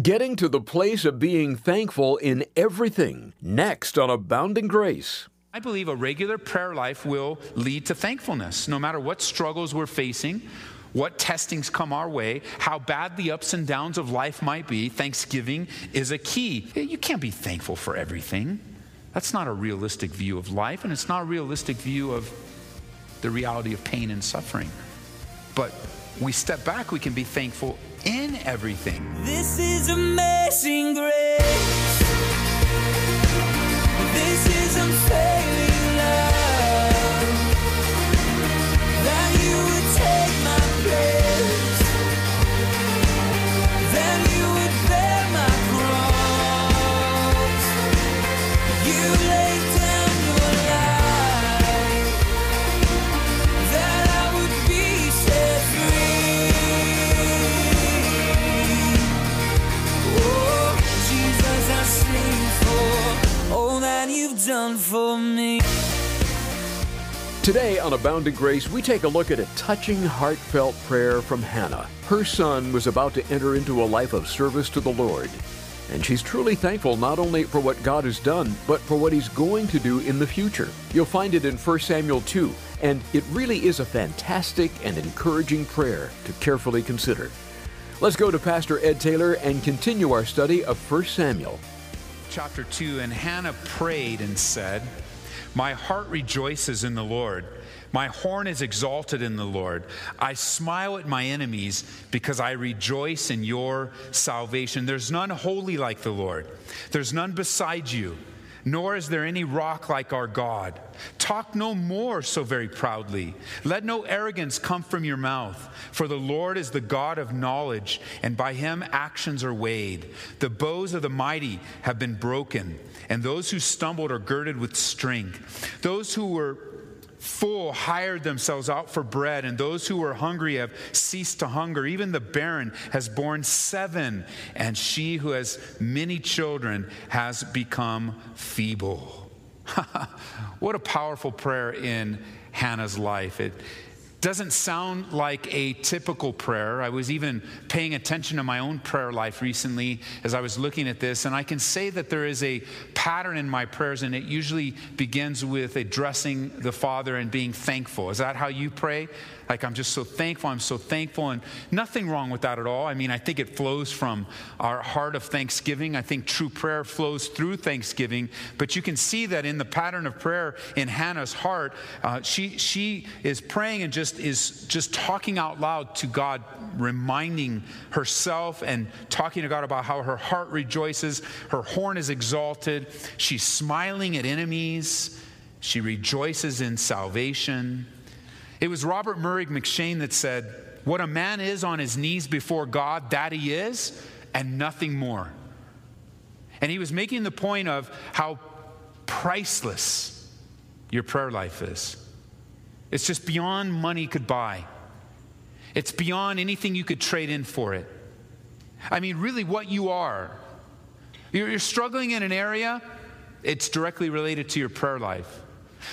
Getting to the place of being thankful in everything, next on Abounding Grace. I believe a regular prayer life will lead to thankfulness. No matter what struggles we're facing, what testings come our way, how bad the ups and downs of life might be, thanksgiving is a key. You can't be thankful for everything. That's not a realistic view of life, and it's not a realistic view of the reality of pain and suffering. But we step back, we can be thankful in everything. This is amazing grace. This is unfailing love, that you would take my place, that you would bear my cross, you laid down your life, that I would be set free. Oh, Jesus, I sing for all that you've done for me. Today on Abounding Grace, we take a look at a touching, heartfelt prayer from Hannah. Her son was about to enter into a life of service to the Lord, and she's truly thankful not only for what God has done, but for what He's going to do in the future. You'll find it in 1 Samuel 2, and it really is a fantastic and encouraging prayer to carefully consider. Let's go to Pastor Ed Taylor and continue our study of 1 Samuel. Chapter 2, and Hannah prayed and said, "My heart rejoices in the Lord. My horn is exalted in the Lord. I smile at my enemies because I rejoice in your salvation. There's none holy like the Lord. There's none beside you, nor is there any rock like our God. Talk no more so very proudly. Let no arrogance come from your mouth. For the Lord is the God of knowledge, and by Him actions are weighed. The bows of the mighty have been broken, and those who stumbled are girded with strength. Those who were full hired themselves out for bread, and those who were hungry have ceased to hunger. Even the barren has borne 7, and she who has many children has become feeble." What a powerful prayer in Hannah's life. It doesn't sound like a typical prayer. I was even paying attention to my own prayer life recently as I was looking at this, and I can say that there is a pattern in my prayers, and it usually begins with addressing the Father and being thankful. Is that how you pray? Like, "I'm just so thankful, I'm so thankful," and nothing wrong with that at all. I mean, I think it flows from our heart of thanksgiving. I think true prayer flows through thanksgiving, but you can see that in the pattern of prayer in Hannah's heart, she is praying and is just talking out loud to God, reminding herself and talking to God about how her heart rejoices, her horn is exalted, she's smiling at enemies, she rejoices in salvation. It was Robert Murray McShane that said, "What a man is on his knees before God, that he is, and nothing more." And he was making the point of how priceless your prayer life is. It's just beyond money could buy. It's beyond anything you could trade in for it. I mean, really what you are. You're struggling in an area, it's directly related to your prayer life.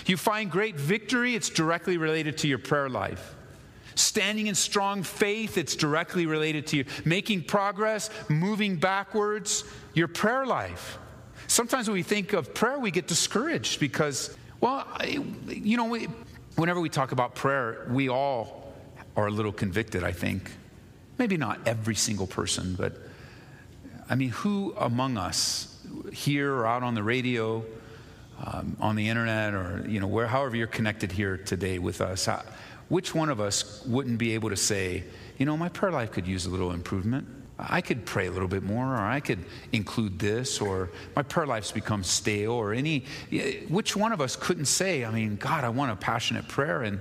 You find great victory, it's directly related to your prayer life. Standing in strong faith, it's directly related to you. Making progress, moving backwards, your prayer life. Sometimes when we think of prayer, we get discouraged because, whenever we talk about prayer, we all are a little convicted, I think. Maybe not every single person, but I mean, who among us here or out on the radio, on the internet, or however you're connected here today with us, which one of us wouldn't be able to say, "My prayer life could use a little improvement. I could pray a little bit more, or I could include this, or my prayer life's become stale," or any. Which one of us couldn't say, "God, I want a passionate prayer," and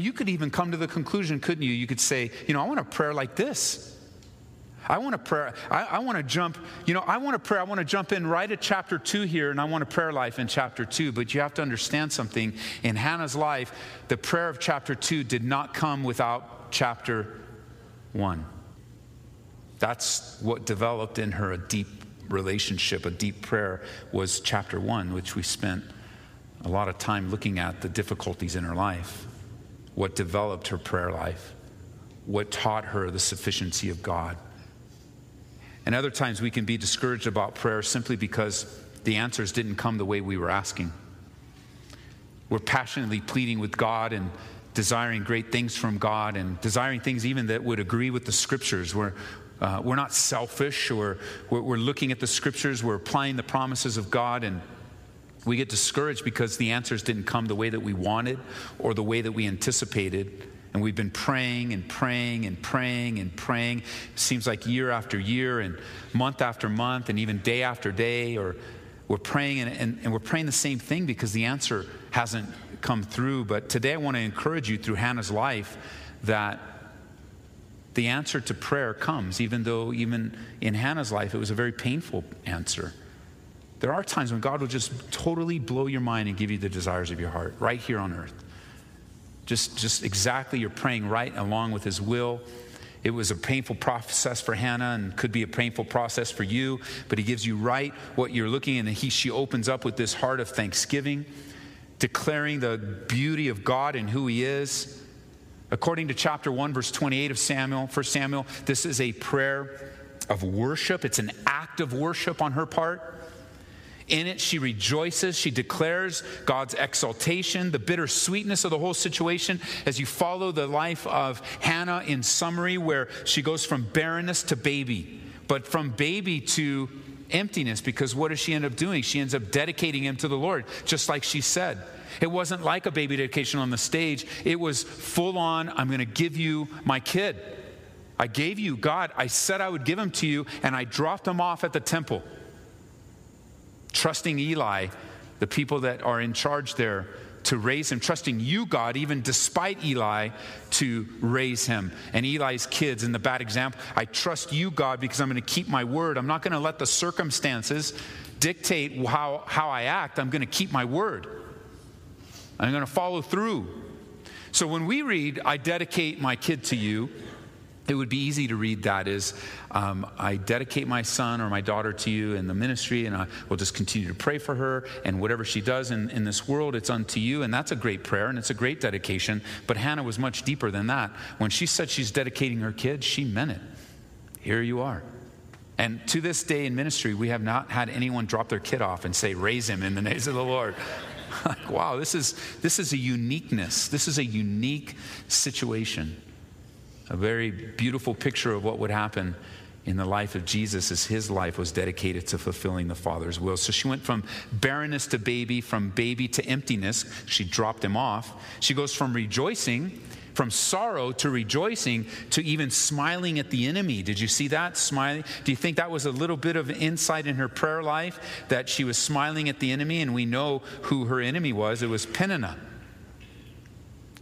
you could even come to the conclusion, couldn't you? You could say, "I want a prayer like this. I want a prayer. I want to jump, I want a prayer. I want to jump in right at chapter 2 here, and I want a prayer life in chapter 2. But you have to understand something. In Hannah's life, the prayer of chapter 2 did not come without chapter 1. That's what developed in her a deep relationship, a deep prayer, was chapter 1, which we spent a lot of time looking at the difficulties in her life, what developed her prayer life, what taught her the sufficiency of God. And other times we can be discouraged about prayer simply because the answers didn't come the way we were asking. We're passionately pleading with God and desiring great things from God and desiring things even that would agree with the Scriptures. We're not selfish, or we're looking at the Scriptures, we're applying the promises of God, and we get discouraged because the answers didn't come the way that we wanted or the way that we anticipated. And we've been praying and praying and praying and praying. It seems like year after year and month after month and even day after day. Or we're praying and we're praying the same thing because the answer hasn't come through. But today I want to encourage you through Hannah's life that the answer to prayer comes, even though even in Hannah's life it was a very painful answer. There are times when God will just totally blow your mind and give you the desires of your heart right here on earth. Just exactly, you're praying right along with His will. It was a painful process for Hannah and could be a painful process for you, but He gives you right what you're looking, and she opens up with this heart of thanksgiving, declaring the beauty of God and who He is. According to chapter 1, verse 28 of 1 Samuel, this is a prayer of worship. It's an act of worship on her part. In it, she rejoices. She declares God's exaltation, the bittersweetness of the whole situation. As you follow the life of Hannah in summary, where she goes from barrenness to baby, but from baby to emptiness, because what does she end up doing? She ends up dedicating him to the Lord, just like she said. It wasn't like a baby dedication on the stage. It was full on, I'm going to give you my kid. I gave you, God, I said I would give him to you, and I dropped him off at the temple. Trusting Eli, the people that are in charge there, to raise him. Trusting you, God, even despite Eli, to raise him. And Eli's kids in the bad example. I trust you, God, because I'm going to keep my word. I'm not going to let the circumstances dictate how I act. I'm going to keep my word. I'm going to follow through. So when we read, I dedicate my kid to you, it would be easy to read that as I dedicate my son or my daughter to you in the ministry, and I will just continue to pray for her, and whatever she does in this world, it's unto you. And that's a great prayer and it's a great dedication. But Hannah was much deeper than that. When she said she's dedicating her kid, she meant it. Here you are. And to this day in ministry, we have not had anyone drop their kid off and say, raise him in the days of the Lord. Like, wow, this is a uniqueness. This is a unique situation. A very beautiful picture of what would happen in the life of Jesus as His life was dedicated to fulfilling the Father's will. So she went from barrenness to baby, from baby to emptiness. She dropped him off. She goes from rejoicing, from sorrow to rejoicing, to even smiling at the enemy. Did you see that? Smiling. Do you think that was a little bit of insight in her prayer life, that she was smiling at the enemy? And we know who her enemy was. It was Peninnah,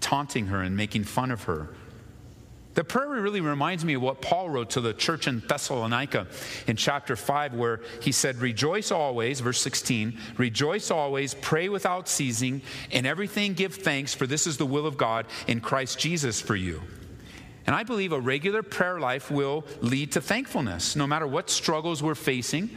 taunting her and making fun of her. The prayer really reminds me of what Paul wrote to the church in Thessalonica in chapter 5, where he said, rejoice always, verse 16, rejoice always, pray without ceasing, in everything give thanks, for this is the will of God in Christ Jesus for you. And I believe a regular prayer life will lead to thankfulness, no matter what struggles we're facing,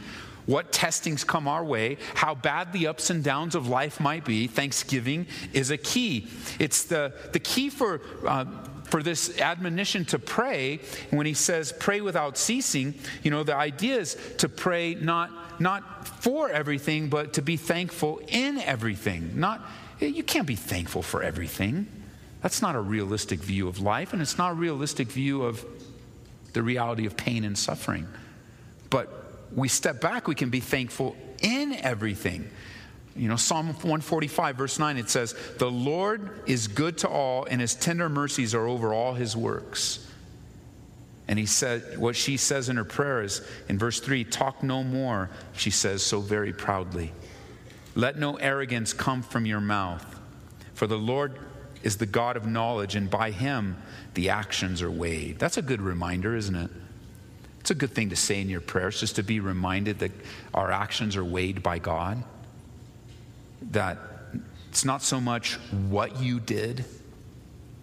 what testings come our way, how bad the ups and downs of life might be. Thanksgiving is a key. It's the key for this admonition to pray. When he says pray without ceasing, you know, the idea is to pray not for everything, but to be thankful in everything. You can't be thankful for everything. That's not a realistic view of life, and it's not a realistic view of the reality of pain and suffering. But we step back, we can be thankful in everything. You know, Psalm 145, verse 9, it says, the Lord is good to all, and His tender mercies are over all His works. And he said, what she says in her prayer is, in verse 3, talk no more, she says so very proudly. Let no arrogance come from your mouth, for the Lord is the God of knowledge, and by Him the actions are weighed. That's a good reminder, isn't it? It's a good thing to say in your prayers, just to be reminded that our actions are weighed by God. That it's not so much what you did,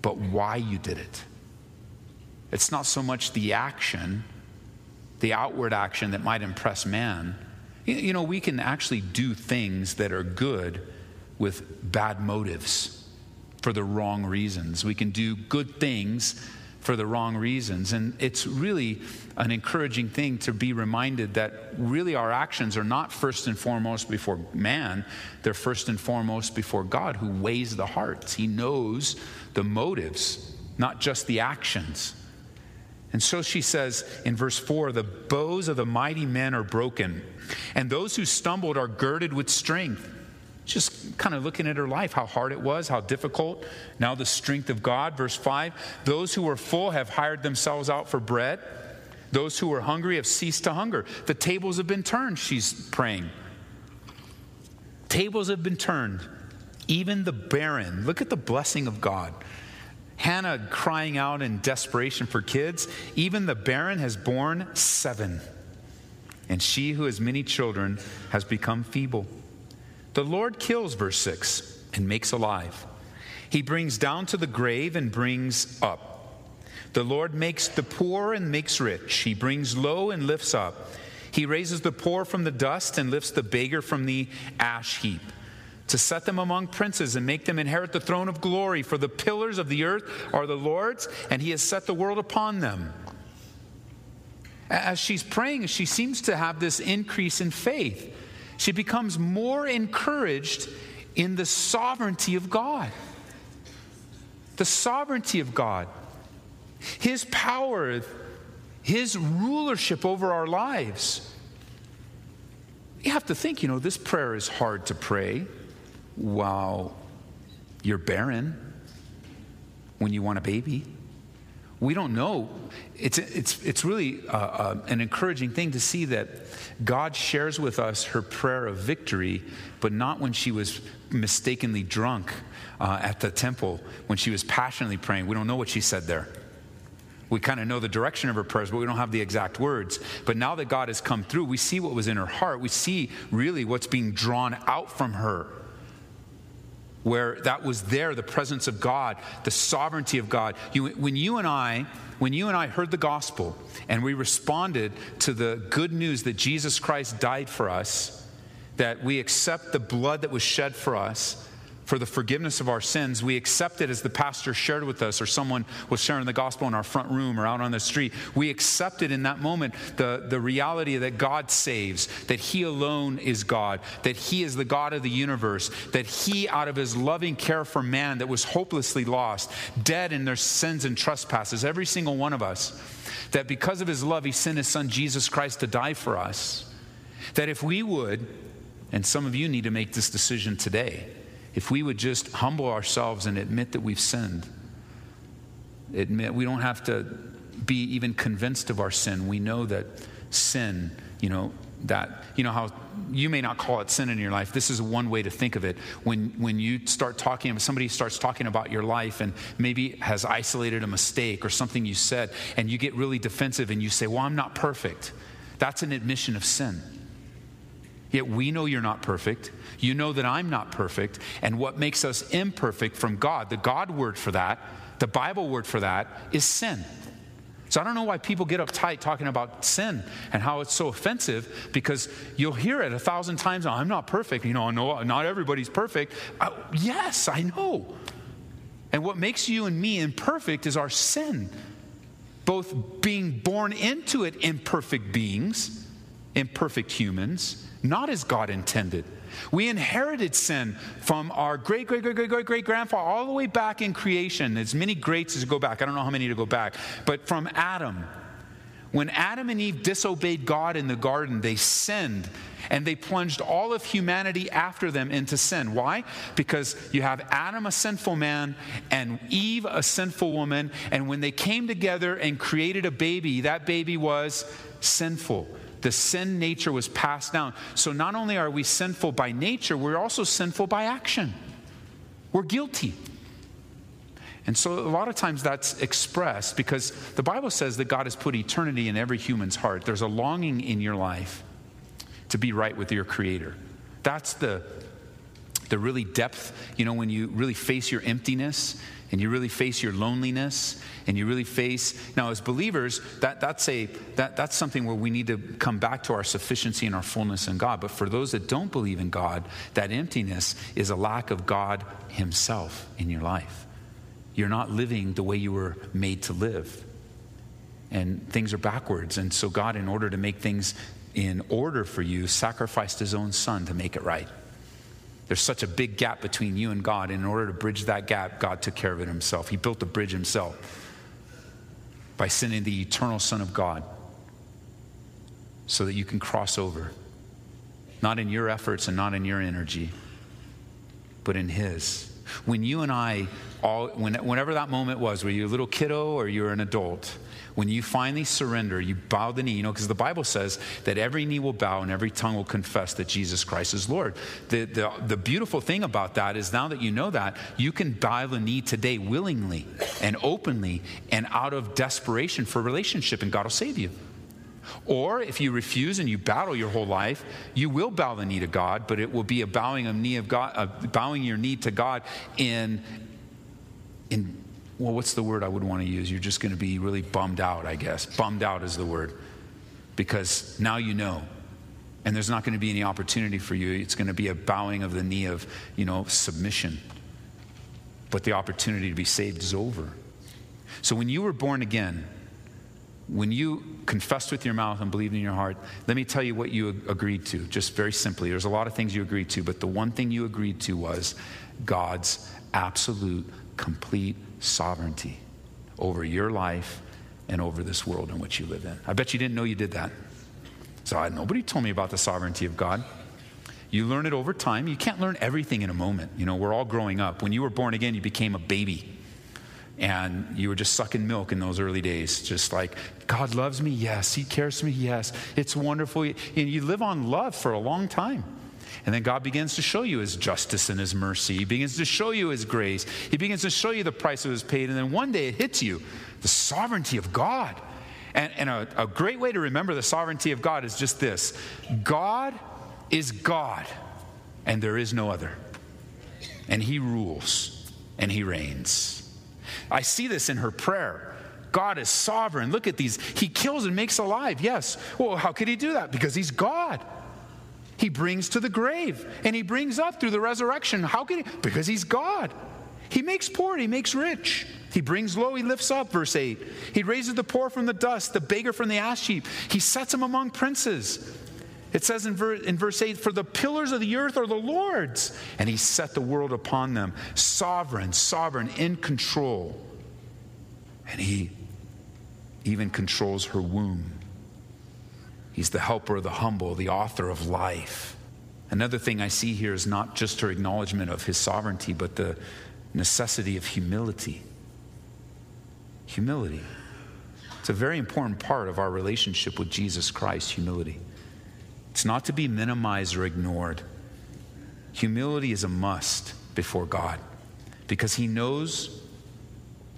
but why you did it. It's not so much the action, the outward action that might impress man. You know, we can actually do things that are good with bad motives for the wrong reasons. We can do good things for the wrong reasons. And it's really an encouraging thing to be reminded that really our actions are not first and foremost before man. They're first and foremost before God, who weighs the hearts. He knows the motives, not just the actions. And so she says in verse 4, the bows of the mighty men are broken, and those who stumbled are girded with strength. Just kind of looking at her life, how hard it was, how difficult. Now the strength of God. Verse 5, those who were full have hired themselves out for bread. Those who were hungry have ceased to hunger. The tables have been turned, she's praying. Tables have been turned. Even the barren. Look at the blessing of God. Hannah crying out in desperation for kids. Even the barren has borne 7. And she who has many children has become feeble. The Lord kills, verse 6, and makes alive. He brings down to the grave and brings up. The Lord makes the poor and makes rich. He brings low and lifts up. He raises the poor from the dust and lifts the beggar from the ash heap, to set them among princes and make them inherit the throne of glory. For the pillars of the earth are the Lord's, and he has set the world upon them. As she's praying, she seems to have this increase in faith. She becomes more encouraged in the sovereignty of God. The sovereignty of God. His power, his rulership over our lives. You have to think, this prayer is hard to pray while you're barren, when you want a baby. We don't know. It's really an encouraging thing to see that God shares with us her prayer of victory, but not when she was mistakenly drunk at the temple, when she was passionately praying. We don't know what she said there. We kind of know the direction of her prayers, but we don't have the exact words. But now that God has come through, we see what was in her heart. We see really what's being drawn out from her, where that was there, the presence of God, the sovereignty of God. When you and I heard the gospel and we responded to the good news that Jesus Christ died for us, that we accept the blood that was shed for us for the forgiveness of our sins, we accept it as the pastor shared with us or someone was sharing the gospel in our front room or out on the street. We accepted in that moment the reality that God saves, that he alone is God, that he is the God of the universe, that he, out of his loving care for man that was hopelessly lost, dead in their sins and trespasses, every single one of us, that because of his love, he sent his son Jesus Christ to die for us, that if we would, and some of you need to make this decision today, if we would just humble ourselves and admit that we've sinned, admit we don't have to be even convinced of our sin. We know that sin, how you may not call it sin in your life. This is one way to think of it. When you start talking, somebody starts talking about your life and maybe has isolated a mistake or something you said, and you get really defensive and you say, well, I'm not perfect. That's an admission of sin. Yet we know you're not perfect. You know that I'm not perfect. And what makes us imperfect from God, the God word for that, the Bible word for that, is sin. So I don't know why people get uptight talking about sin and how it's so offensive, because you'll hear it 1,000 times. I'm not perfect. No, not everybody's perfect. Yes, I know. And what makes you and me imperfect is our sin. Both being born into it imperfect beings, imperfect humans, not as God intended. We inherited sin from our great-great-great-great-great-grandfather all the way back in creation. As many greats as go back. I don't know how many to go back. But from Adam. When Adam and Eve disobeyed God in the garden, they sinned. And they plunged all of humanity after them into sin. Why? Because you have Adam, a sinful man, and Eve, a sinful woman. And when they came together and created a baby, that baby was sinful. The sin nature was passed down. So not only are we sinful by nature, we're also sinful by action. We're guilty. And so a lot of times that's expressed because the Bible says that God has put eternity in every human's heart. There's a longing in your life to be right with your Creator. That's the really depth, when you really face your emptiness and you really face your loneliness and you really face, now as believers, that's something where we need to come back to our sufficiency and our fullness in God. But for those that don't believe in God, that emptiness is a lack of God himself in your life. You're not living the way you were made to live. And things are backwards. And so God, in order to make things in order for you, sacrificed his own son to make it right. There's such a big gap between you and God. In order to bridge that gap, God took care of it himself. He built the bridge himself by sending the eternal Son of God so that you can cross over. Not in your efforts and not in your energy, but in his. When you and I, whenever that moment was, were you a little kiddo or you were an adult, when you finally surrender, you bow the knee, because the Bible says that every knee will bow and every tongue will confess that Jesus Christ is Lord. The beautiful thing about that is now that you know that, you can bow the knee today willingly and openly and out of desperation for relationship, and God will save you. Or if you refuse and you battle your whole life, you will bow the knee to God, but it will be a bowing your knee to God in well, what's the word I would want to use? You're just going to be really bummed out, I guess. Bummed out is the word. Because now you know. And there's not going to be any opportunity for you. It's going to be a bowing of the knee of, submission. But the opportunity to be saved is over. So when you were born again, when you confessed with your mouth and believed in your heart, let me tell you what you agreed to, just very simply. There's a lot of things you agreed to, but the one thing you agreed to was God's absolute, complete sovereignty over your life and over this world in which you live in. I bet you didn't know you did that. So nobody told me about the sovereignty of God. You learn it over time. You can't learn everything in a moment. We're all growing up. When you were born again, you became a baby. And you were just sucking milk in those early days. Just like, God loves me, yes. He cares for me, yes. It's wonderful. And you live on love for a long time. And then God begins to show you his justice and his mercy. He begins to show you his grace. He begins to show you the price that was paid. And then one day it hits you, the sovereignty of God. And a great way to remember the sovereignty of God is just this. God is God, and there is no other. And he rules, and he reigns. I see this in her prayer. God is sovereign. Look at these. He kills and makes alive. Yes. Well, how could he do that? Because he's God. He brings to the grave and he brings up through the resurrection. How could he? Because he's God. He makes poor, he makes rich. He brings low, he lifts up, verse 8. He raises the poor from the dust, the beggar from the ash heap. He sets him among princes. It says in verse 8, for the pillars of the earth are the Lord's, and he set the world upon them. Sovereign, in control. And he even controls her womb. He's the helper of the humble, the author of life. Another thing I see here is not just her acknowledgement of his sovereignty, but the necessity of humility. Humility. It's a very important part of our relationship with Jesus Christ, humility. It's not to be minimized or ignored. Humility is a must before God because he knows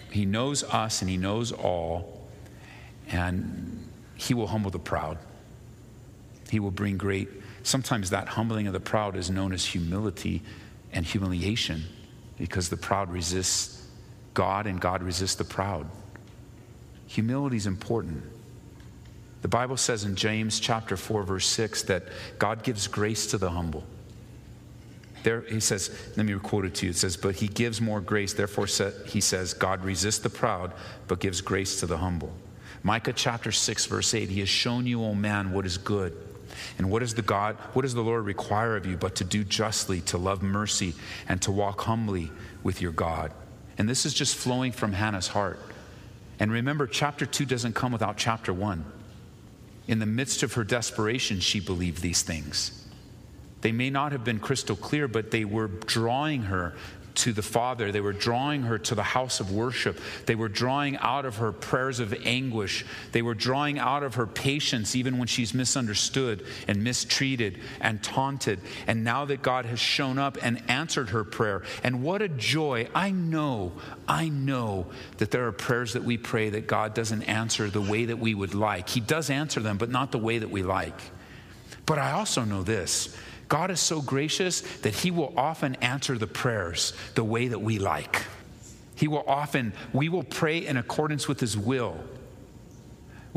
us and he knows all, and he will humble the proud. He will bring great. Sometimes that humbling of the proud is known as humility and humiliation because the proud resists God and God resists the proud. Humility is important. The Bible says in James chapter 4, verse 6, that God gives grace to the humble. There, he says, let me quote it to you. It says, but he gives more grace. Therefore, he says, God resists the proud, but gives grace to the humble. Micah chapter 6, verse 8, he has shown you, O man, what is good. And what does the Lord require of you but to do justly, to love mercy, and to walk humbly with your God? And this is just flowing from Hannah's heart. And remember, chapter 2 doesn't come without chapter 1. In the midst of her desperation, she believed these things. They may not have been crystal clear, but they were drawing her to the Father. They were drawing her to the house of worship. They were drawing out of her prayers of anguish. They were drawing out of her patience, even when she's misunderstood and mistreated and taunted. And now that God has shown up and answered her prayer, and what a joy. I know that there are prayers that we pray that God doesn't answer the way that we would like. He does answer them, but not the way that we like. But I also know this. God is so gracious that he will often answer the prayers the way that we like. We will pray in accordance with his will.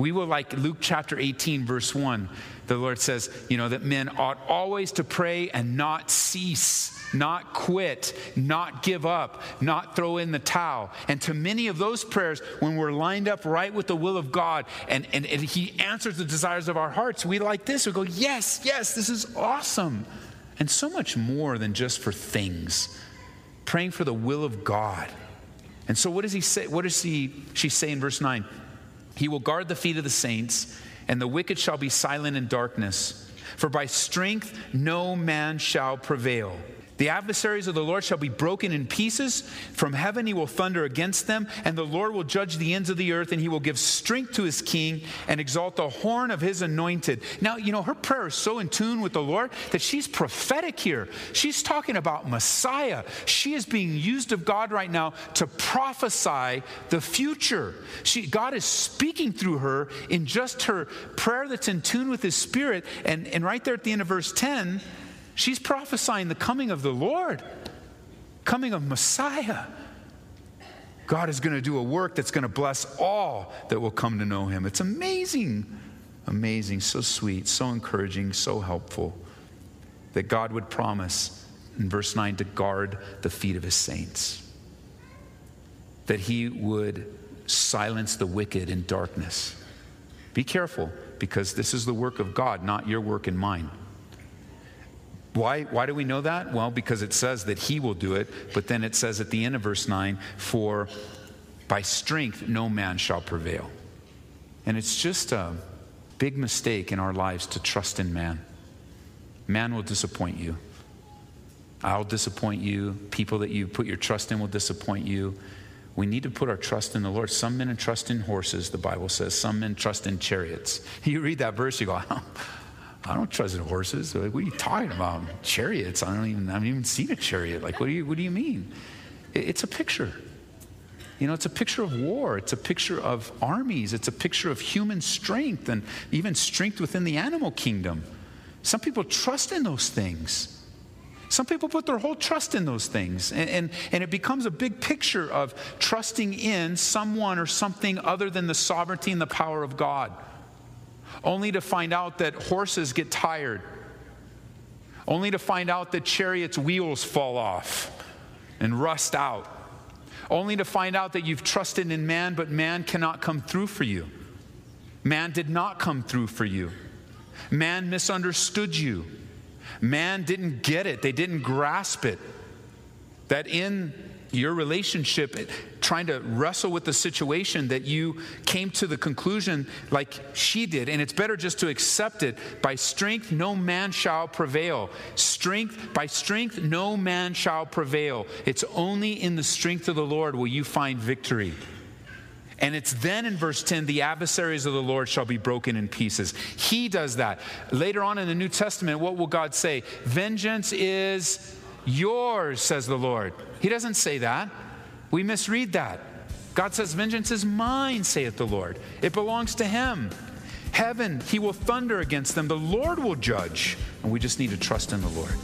We will, like Luke chapter 18, verse 1, the Lord says, you know, that men ought always to pray and not cease, not quit, not give up, not throw in the towel. And to many of those prayers, when we're lined up right with the will of God and he answers the desires of our hearts, we like this. We go, yes, yes, this is awesome. And so much more than just for things. Praying for the will of God. And so what does he say? What does she say in verse 9? He will guard the feet of the saints, and the wicked shall be silent in darkness. For by strength no man shall prevail. The adversaries of the Lord shall be broken in pieces. From heaven he will thunder against them, and the Lord will judge the ends of the earth, and he will give strength to his king and exalt the horn of his anointed. Now, you know, her prayer is so in tune with the Lord that she's prophetic here. She's talking about Messiah. She is being used of God right now to prophesy the future. God is speaking through her in just her prayer that's in tune with his spirit. And right there at the end of verse 10, she's prophesying the coming of the Lord, coming of Messiah. God is going to do a work that's going to bless all that will come to know him. It's amazing, amazing, so sweet, so encouraging, so helpful that God would promise in verse 9 to guard the feet of his saints, that he would silence the wicked in darkness. Be careful, because this is the work of God, not your work and mine. Why do we know that? Well, because it says that he will do it, but then it says at the end of verse 9, for by strength no man shall prevail. And it's just a big mistake in our lives to trust in man. Man will disappoint you. I'll disappoint you. People that you put your trust in will disappoint you. We need to put our trust in the Lord. Some men trust in horses, the Bible says. Some men trust in chariots. You read that verse, you go, I don't trust in horses. Like, what are you talking about? Chariots? I haven't even seen a chariot. Like, what do you mean? It's a picture. You know, it's a picture of war. It's a picture of armies. It's a picture of human strength and even strength within the animal kingdom. Some people trust in those things. Some people put their whole trust in those things. And it becomes a big picture of trusting in someone or something other than the sovereignty and the power of God. Only to find out that horses get tired. Only to find out that chariots' wheels fall off and rust out. Only to find out that you've trusted in man, but man cannot come through for you. Man did not come through for you. Man misunderstood you. Man didn't get it. They didn't grasp it. That in your relationship, trying to wrestle with the situation, that you came to the conclusion like she did, and it's better just to accept it. By strength no man shall prevail. By strength no man shall prevail. It's only in the strength of the Lord will you find victory. And it's then in verse 10, the adversaries of the Lord shall be broken in pieces. He does that. Later on in the New Testament, what will God say? Vengeance is yours, says the Lord. He doesn't say that. We misread that. God says, vengeance is mine, saith the Lord. It belongs to him. Heaven, he will thunder against them. The Lord will judge. And we just need to trust in the Lord.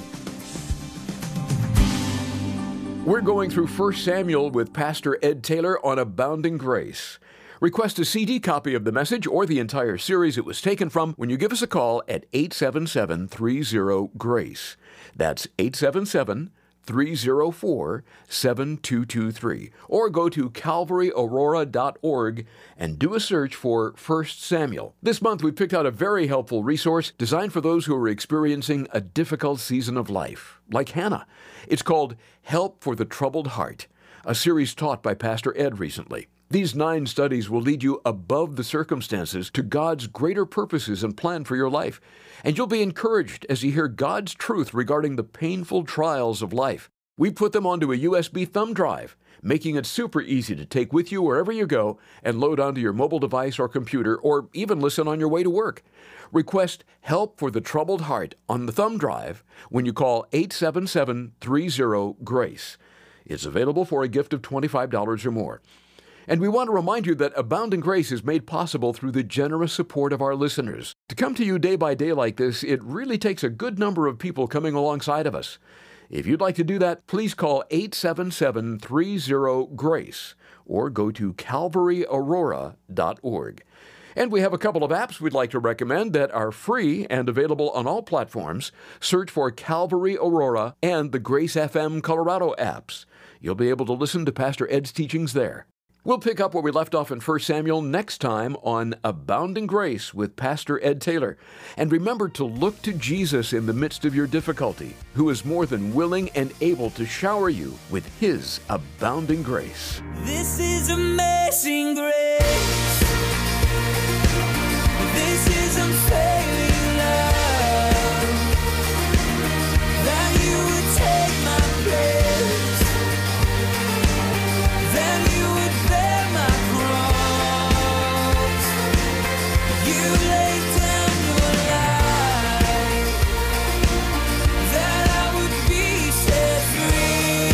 We're going through 1 Samuel with Pastor Ed Taylor on Abounding Grace. Request a CD copy of the message or the entire series it was taken from when you give us a call at 877-30-GRACE. That's 877-304-7223. Or go to calvaryaurora.org and do a search for 1 Samuel. This month we've picked out a very helpful resource designed for those who are experiencing a difficult season of life, like Hannah. It's called Help for the Troubled Heart, a series taught by Pastor Ed recently. These 9 studies will lead you above the circumstances to God's greater purposes and plan for your life. And you'll be encouraged as you hear God's truth regarding the painful trials of life. We put them onto a USB thumb drive, making it super easy to take with you wherever you go and load onto your mobile device or computer, or even listen on your way to work. Request Help for the Troubled Heart on the thumb drive when you call 877-30-GRACE. It's available for a gift of $25 or more. And we want to remind you that Abounding Grace is made possible through the generous support of our listeners. To come to you day by day like this, it really takes a good number of people coming alongside of us. If you'd like to do that, please call 877-30-GRACE or go to calvaryaurora.org. And we have a couple of apps we'd like to recommend that are free and available on all platforms. Search for Calvary Aurora and the Grace FM Colorado apps. You'll be able to listen to Pastor Ed's teachings there. We'll pick up where we left off in 1 Samuel next time on Abounding Grace with Pastor Ed Taylor. And remember to look to Jesus in the midst of your difficulty, who is more than willing and able to shower you with His abounding grace. This is amazing grace. This is unfailing love. That you would take my place. That you would bear my cross. You laid down your life. That I would be set free.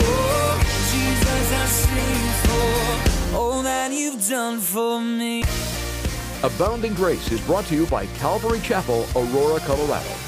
Oh, Jesus, I sing for all that you've done for me. Abounding Grace is brought to you by Calvary Chapel, Aurora, Colorado.